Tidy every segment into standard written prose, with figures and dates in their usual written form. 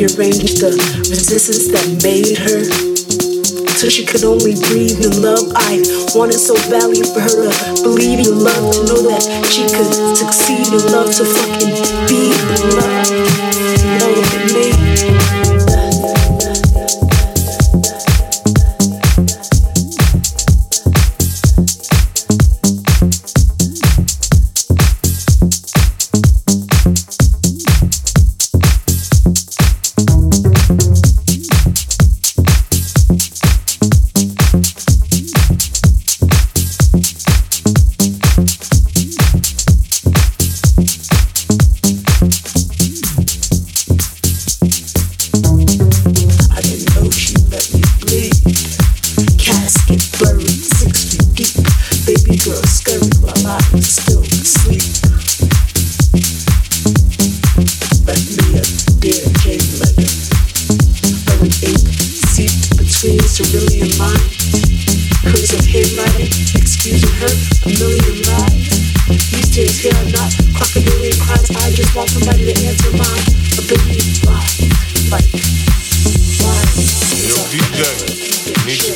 rearranged the resistance that made her, so she could only breathe in love. I wanted so badly for her to believe in love, to know that she could succeed in love, to fucking be in love. Love with me.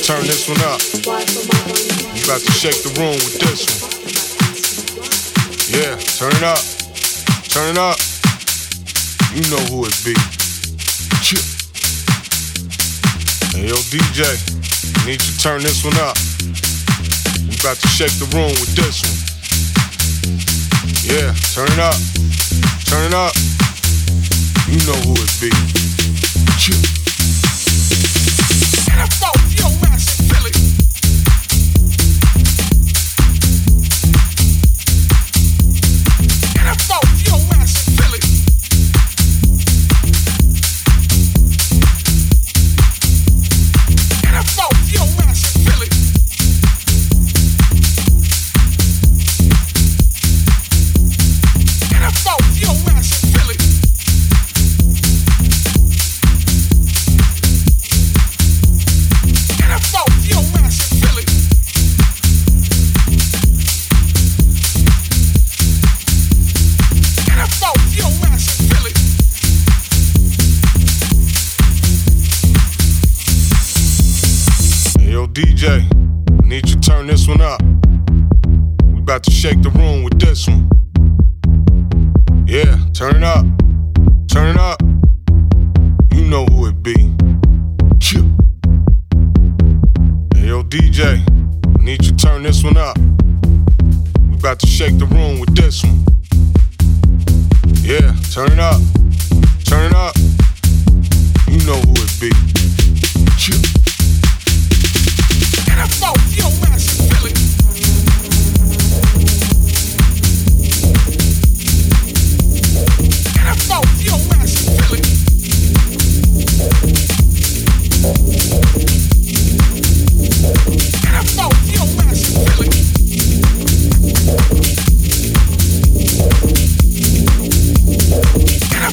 Turn this one up. We about to shake the room with this one. Yeah, turn it up. Turn it up. You know who it be. And I fought your ass in Philly. And I fought your ass in Philly. And I fought your ass. DJ, need you to turn this one up. We about to shake the room with this one. Yeah, turn it up. Turn it up. You know who it be. Hey, yo, DJ, need you to turn this one up. We about to shake the room with this one. Yeah, turn it up. Turn it up. You know who it be. And I fought your ass in Philly. And I fought your ass in Philly. And I fought your ass in Philly. And I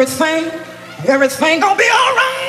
everything gonna be all right.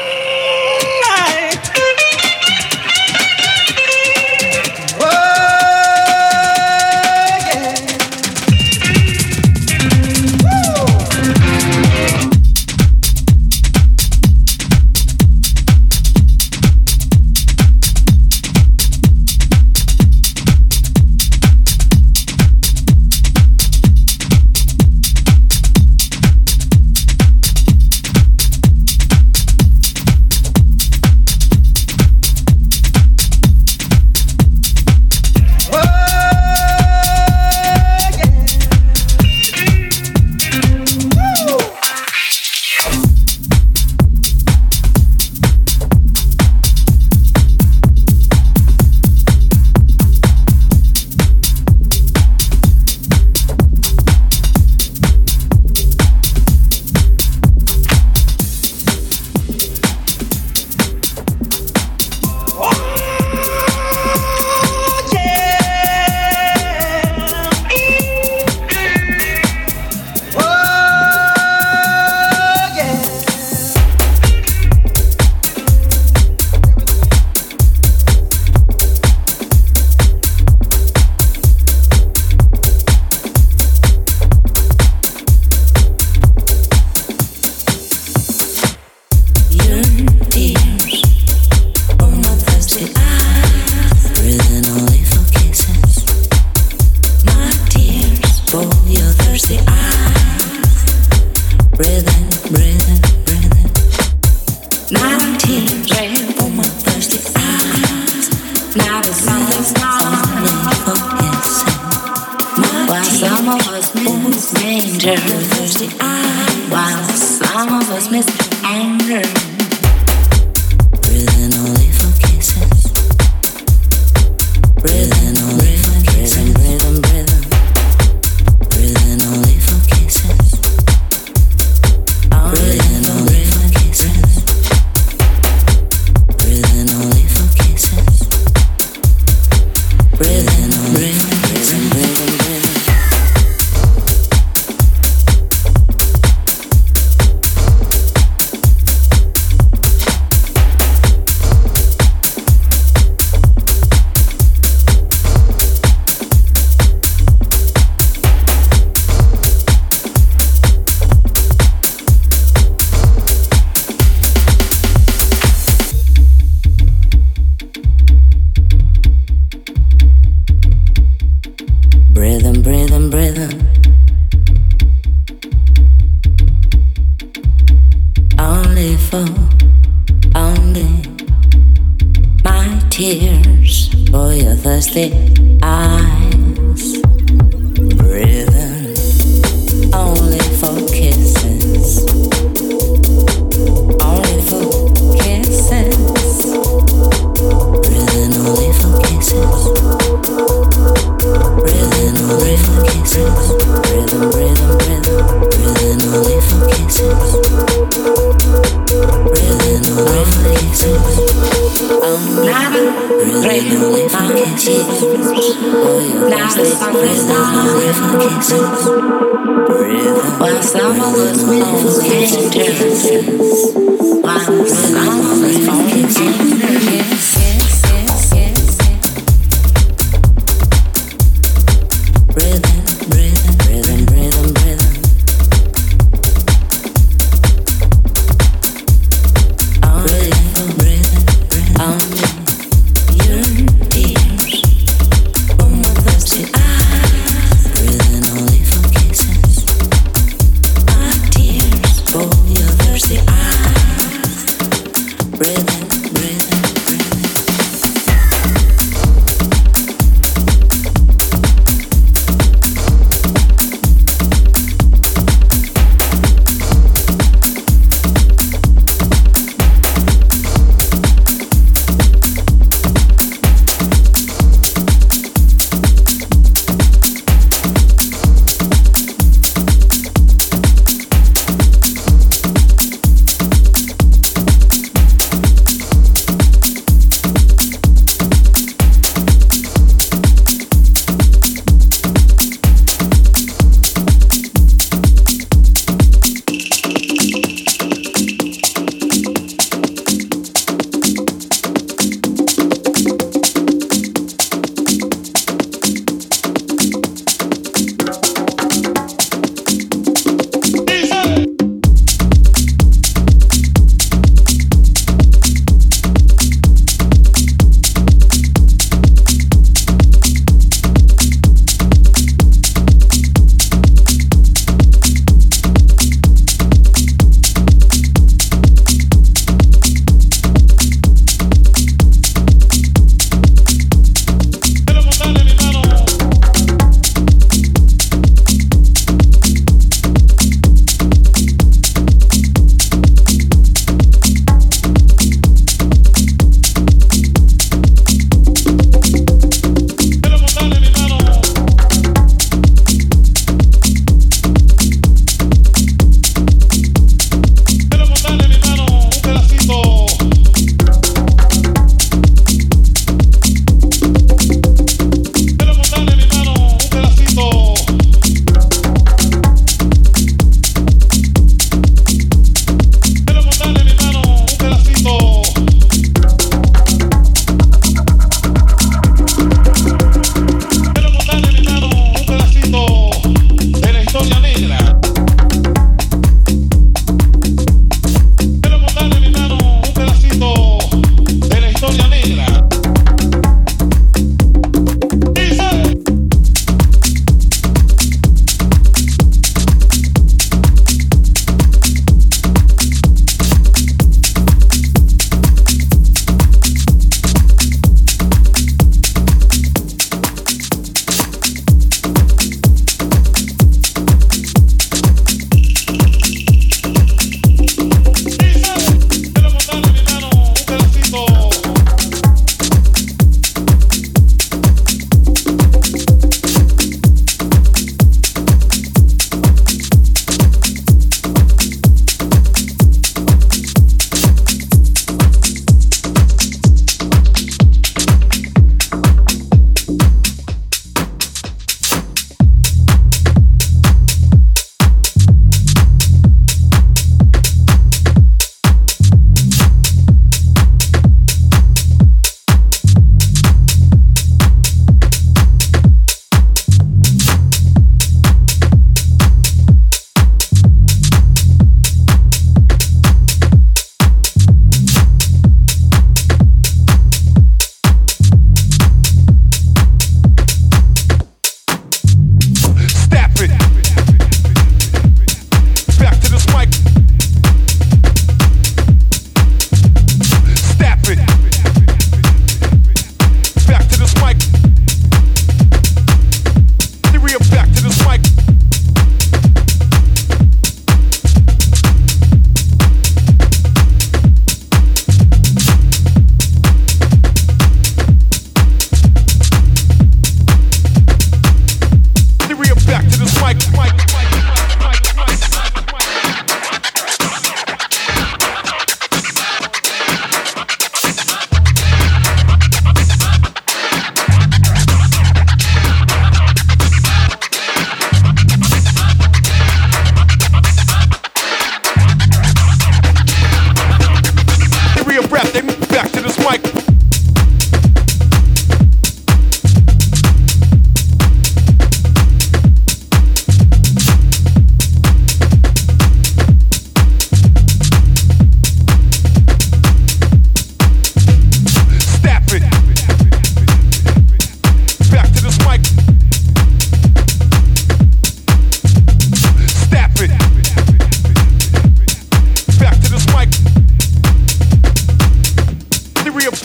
Oh, yeah.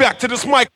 back to this mic.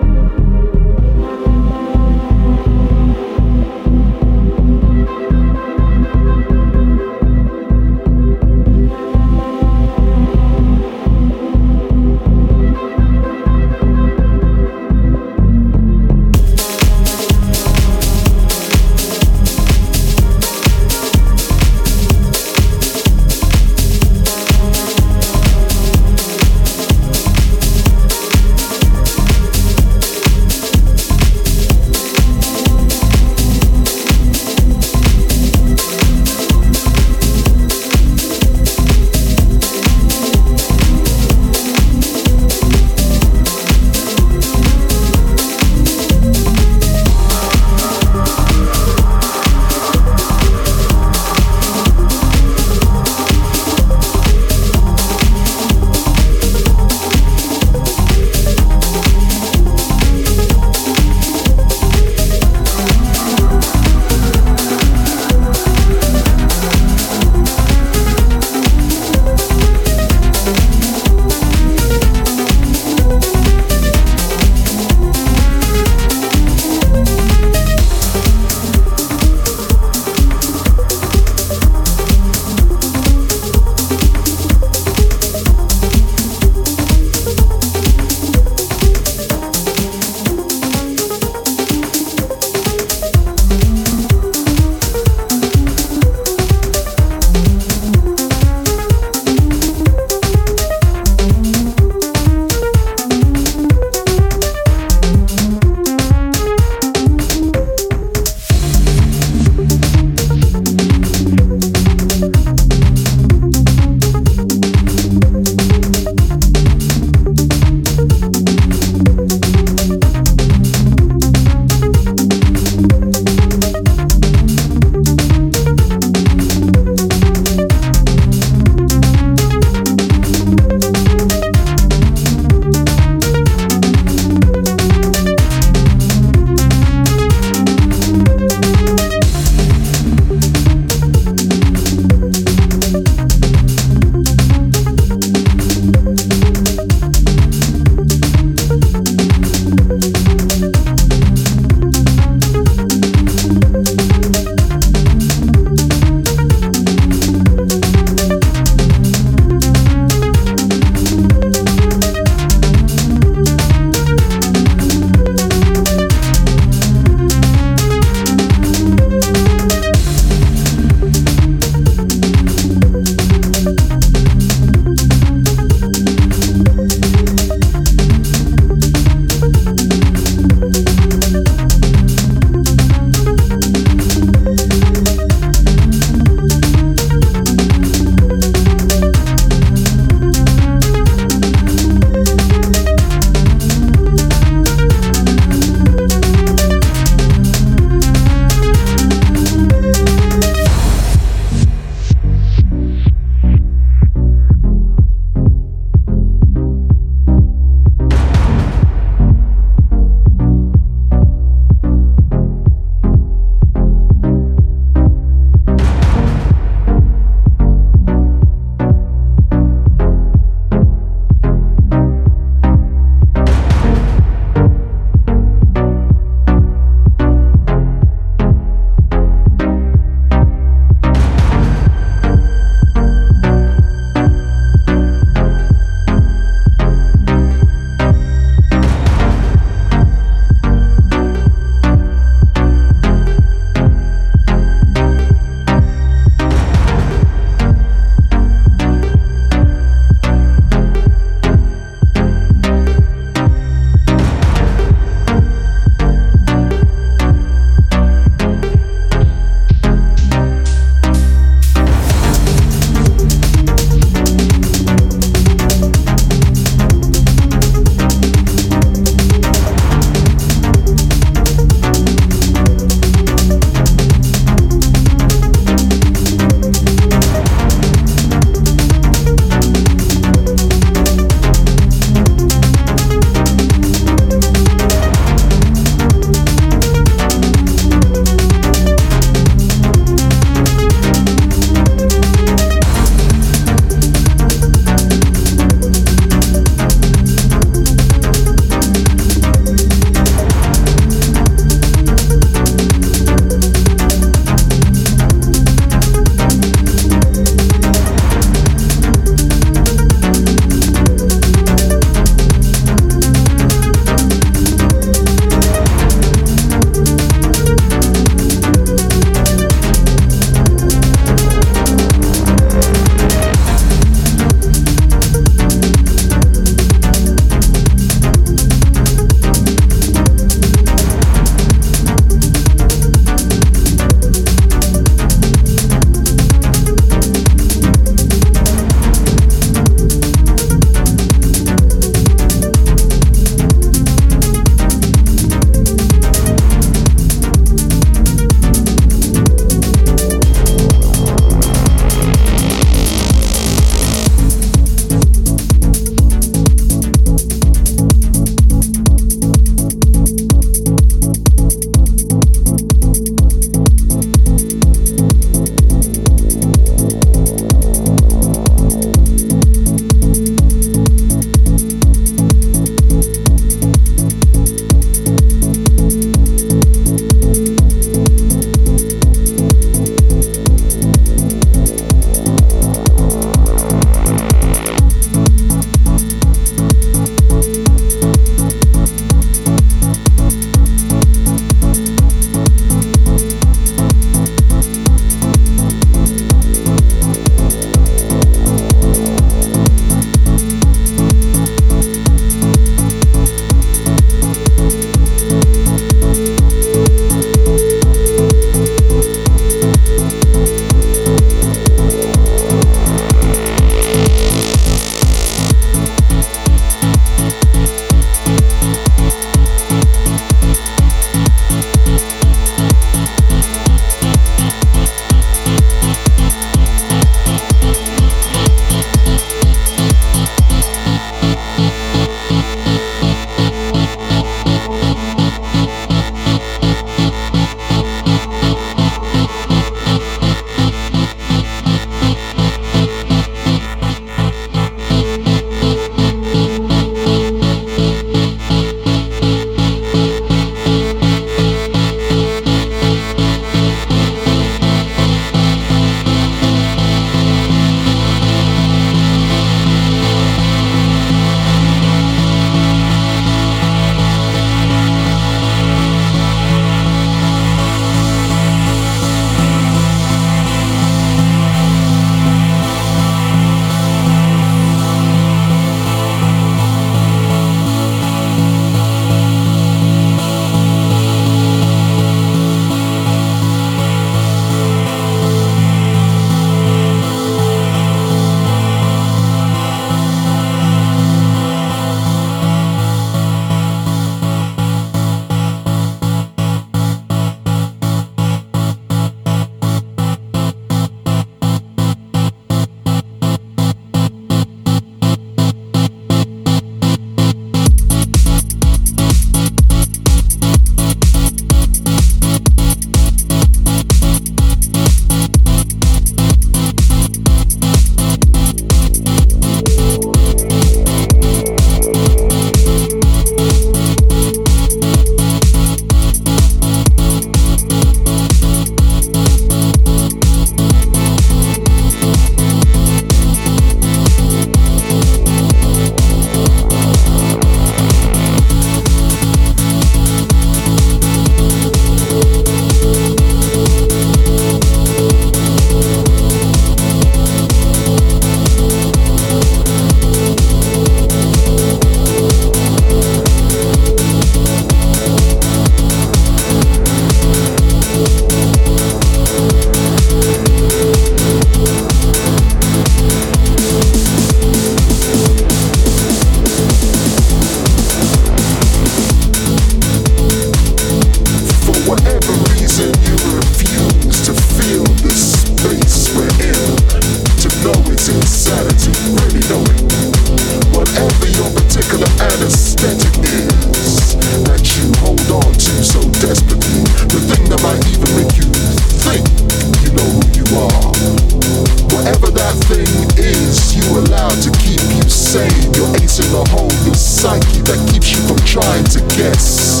around to keep you sane. You're ace in the hole, your psyche that keeps you from trying to guess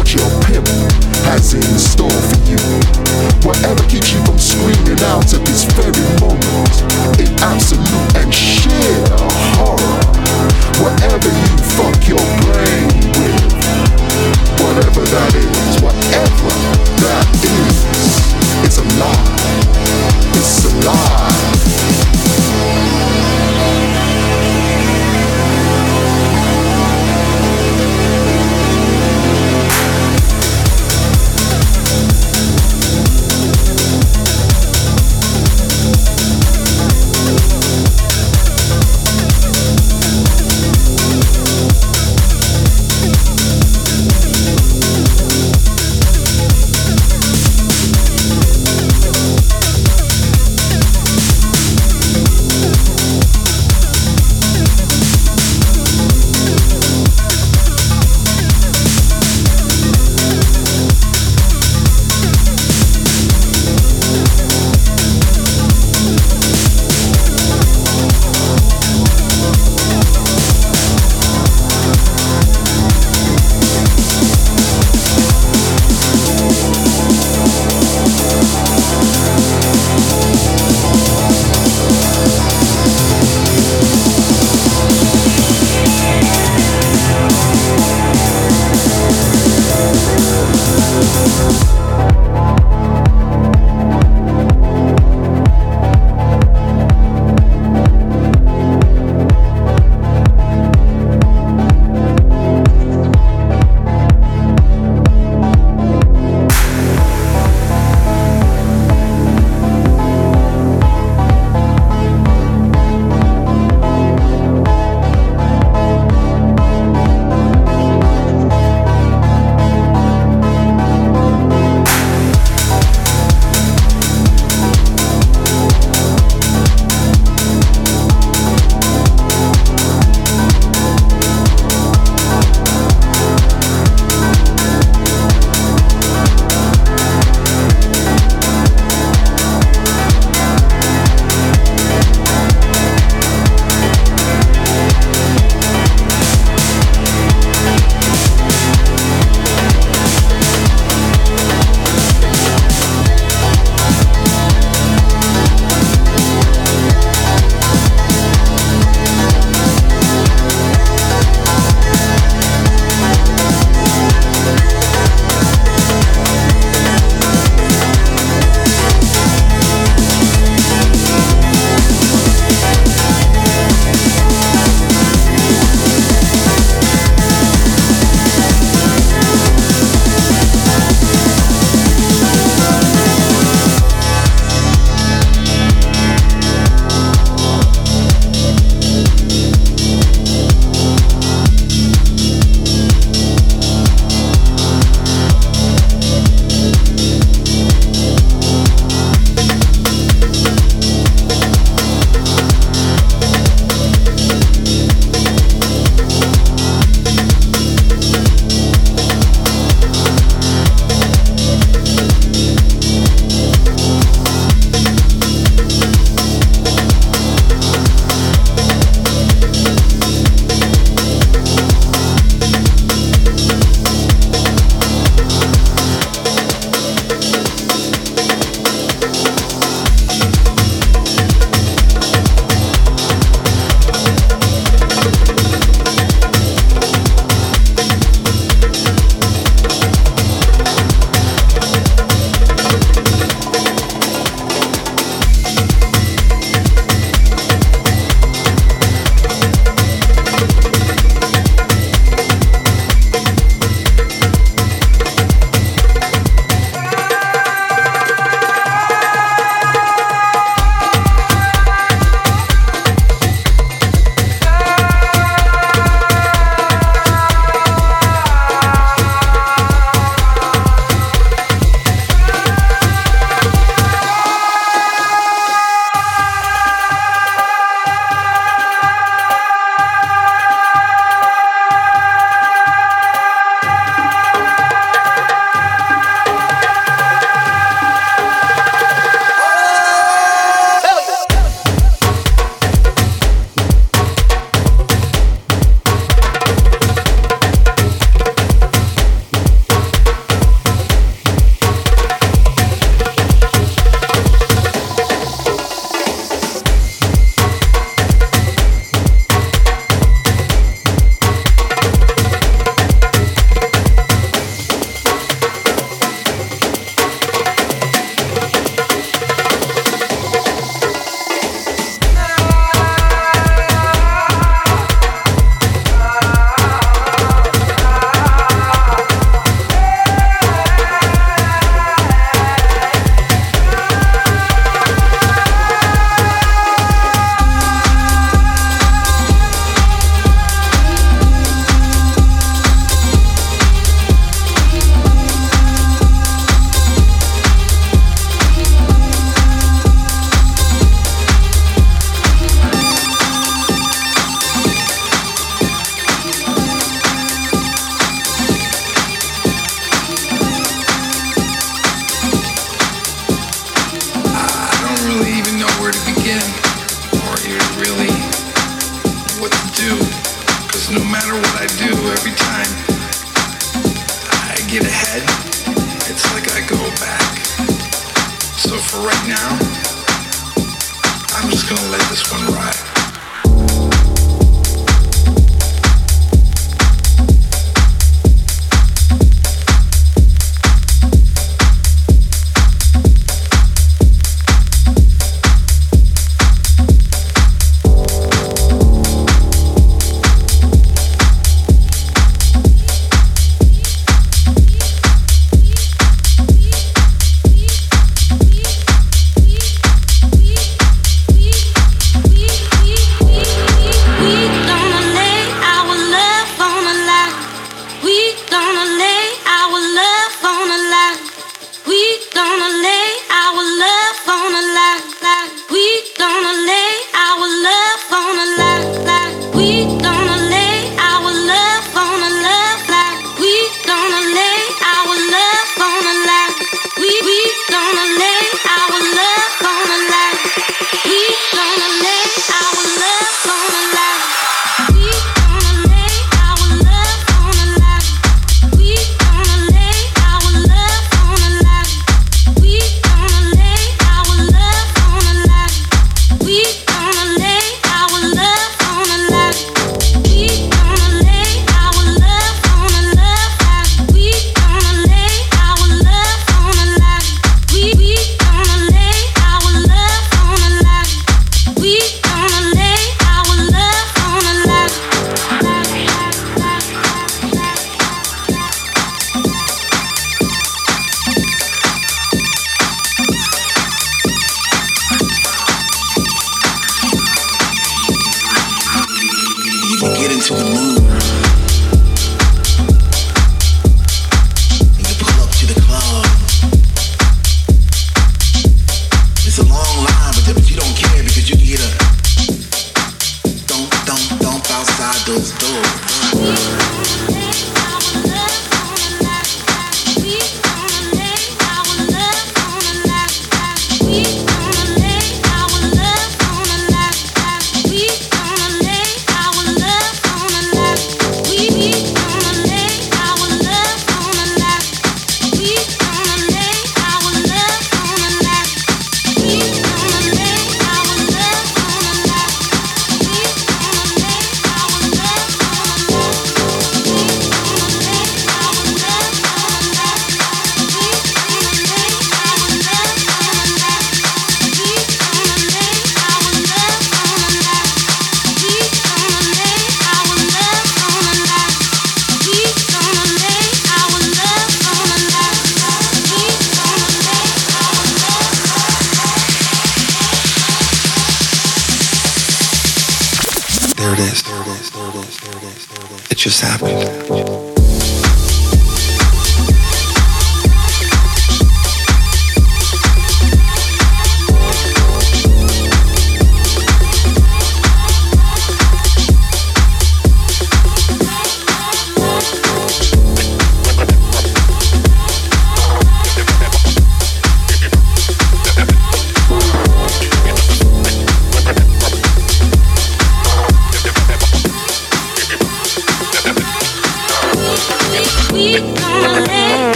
what your pimp has in store for you. Whatever keeps you from screaming out at this very moment in absolute and sheer horror. Whatever you fuck your brain with, whatever that is, whatever that is, it's a lie. It's a lie. what to do, because no matter what I do, every time I get ahead, it's like I go back. So for right now, I'm just gonna let this one ride.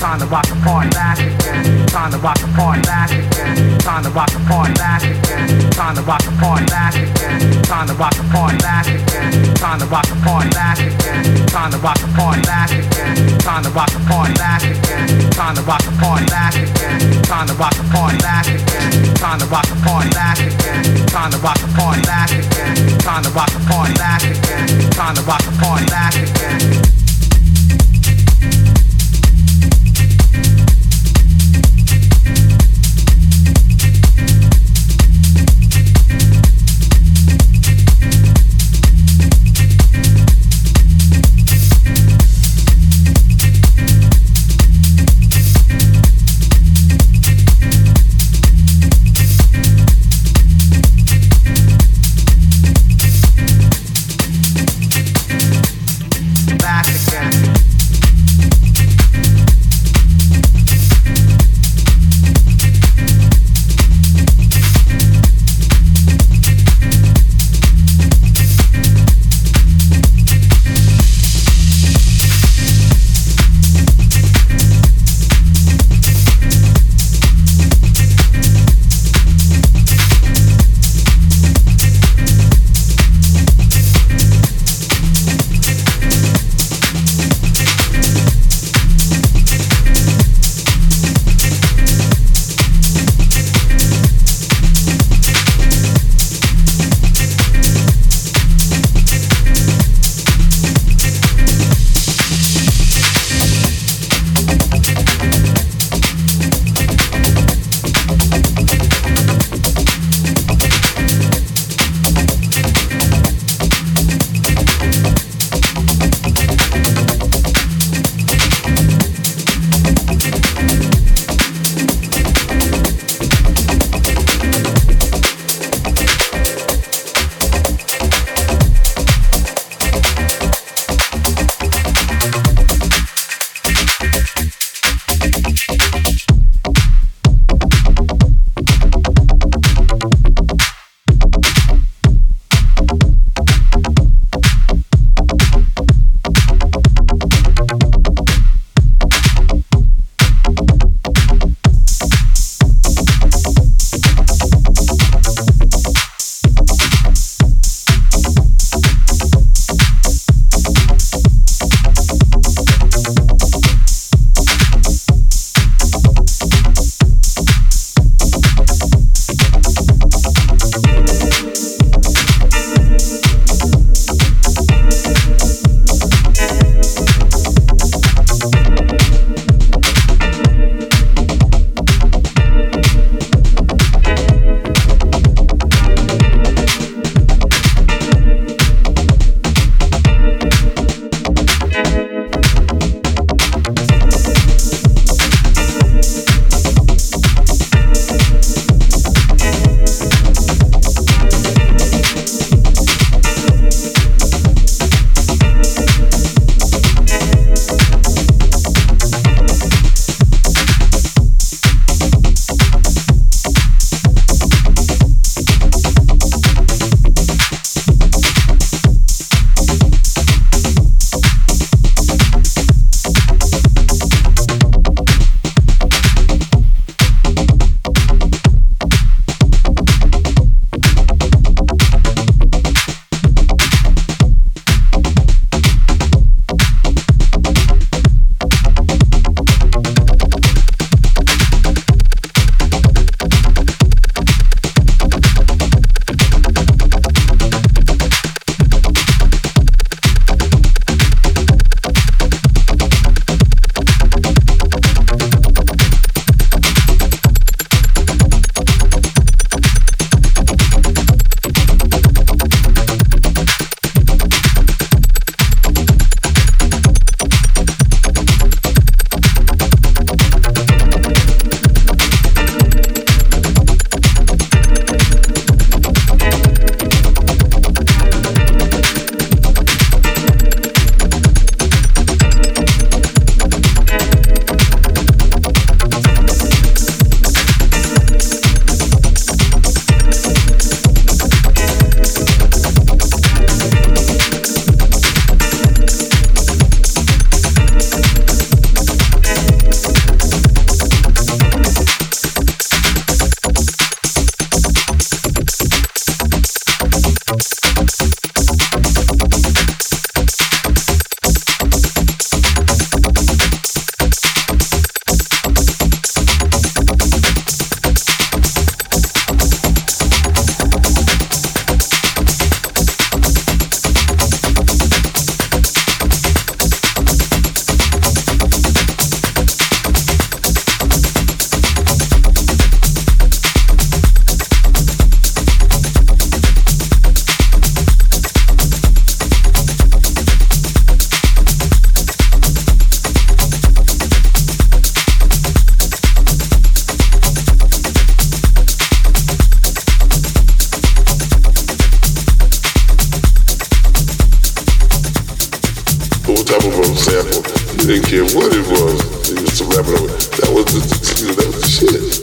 Time to rock the party back again. Time to rock the party back again. Time to rock the party back again. Time to rock the party back again. Time to rock the party back again. Time to rock the party back again. Time to rock the party back again. Time to rock the party back again. Time to rock the party back again. Time to rock the party back again. Time to rock the party back again. Time to rock the party back again. Time to rock the party back again. Time to rock the party back again. Back didn't care what it was. They used to rap it over. That was the shit.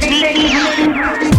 Please.